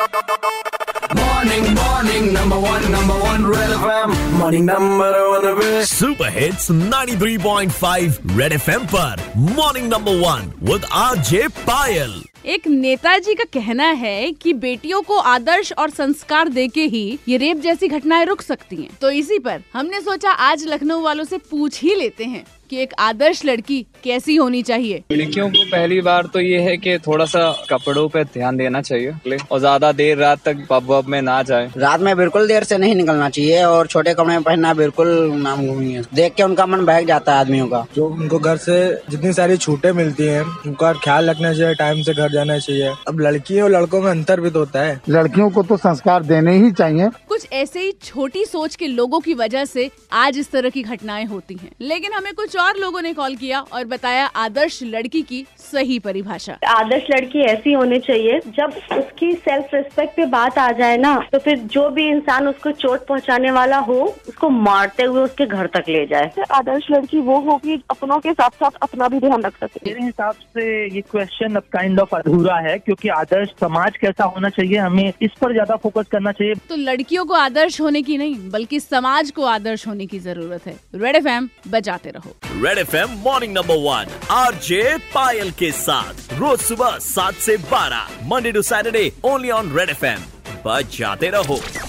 Morning, morning, number one, Red FM. Morning, number one. Super hits 93.5 Red FM पर Morning number one with R J Payal. एक नेताजी का कहना है कि बेटियों को आदर्श और संस्कार देके ही ये रेप जैसी घटनाएं रुक सकती हैं। तो इसी पर हमने सोचा आज लखनऊ वालों से पूछ ही लेते हैं कि एक आदर्श लड़की कैसी होनी चाहिए। लड़कियों को पहली बार तो ये है कि थोड़ा सा कपड़ों पे ध्यान देना चाहिए और ज्यादा देर रात तक पब में ना जाए। रात में बिल्कुल देर से नहीं निकलना चाहिए और छोटे कपड़े पहनना बिल्कुल नामुमकिन है। देख के उनका मन बहक जाता है आदमियों का। जो उनको घर से जितनी सारी छूटें मिलती है उनका ख्याल रखना चाहिए, टाइम से घर जाना चाहिए। अब लड़कियों और लड़कों में अंतर भी तो होता है, लड़कियों को तो संस्कार देने ही चाहिए। कुछ ऐसे ही छोटी सोच के लोगों की वजह से आज इस तरह की घटनाएं होती हैं। लेकिन हमें कुछ और लोगों ने कॉल किया और बताया आदर्श लड़की की सही परिभाषा। आदर्श लड़की ऐसी होनी चाहिए, जब उसकी सेल्फ रिस्पेक्ट पे बात आ जाए ना, तो फिर जो भी इंसान उसको चोट पहुंचाने वाला हो उसको मारते हुए उसके घर तक ले जाए। आदर्श लड़की वो होगी अपनों के साथ साथ अपना भी ध्यान रख सके। मेरे हिसाब से ये क्वेश्चन अब काइंड ऑफ अधूरा है, क्योंकि आदर्श समाज कैसा होना चाहिए हमें इस पर ज्यादा फोकस करना चाहिए। तो लड़कियों को आदर्श होने की नहीं बल्कि समाज को आदर्श होने की जरूरत है। रेड एफ एम बजाते रहो। Red F M morning number one R J Payal के साथ रोज सुबह 7 से 12 Monday to Saturday only on red F M. बजाते रहो।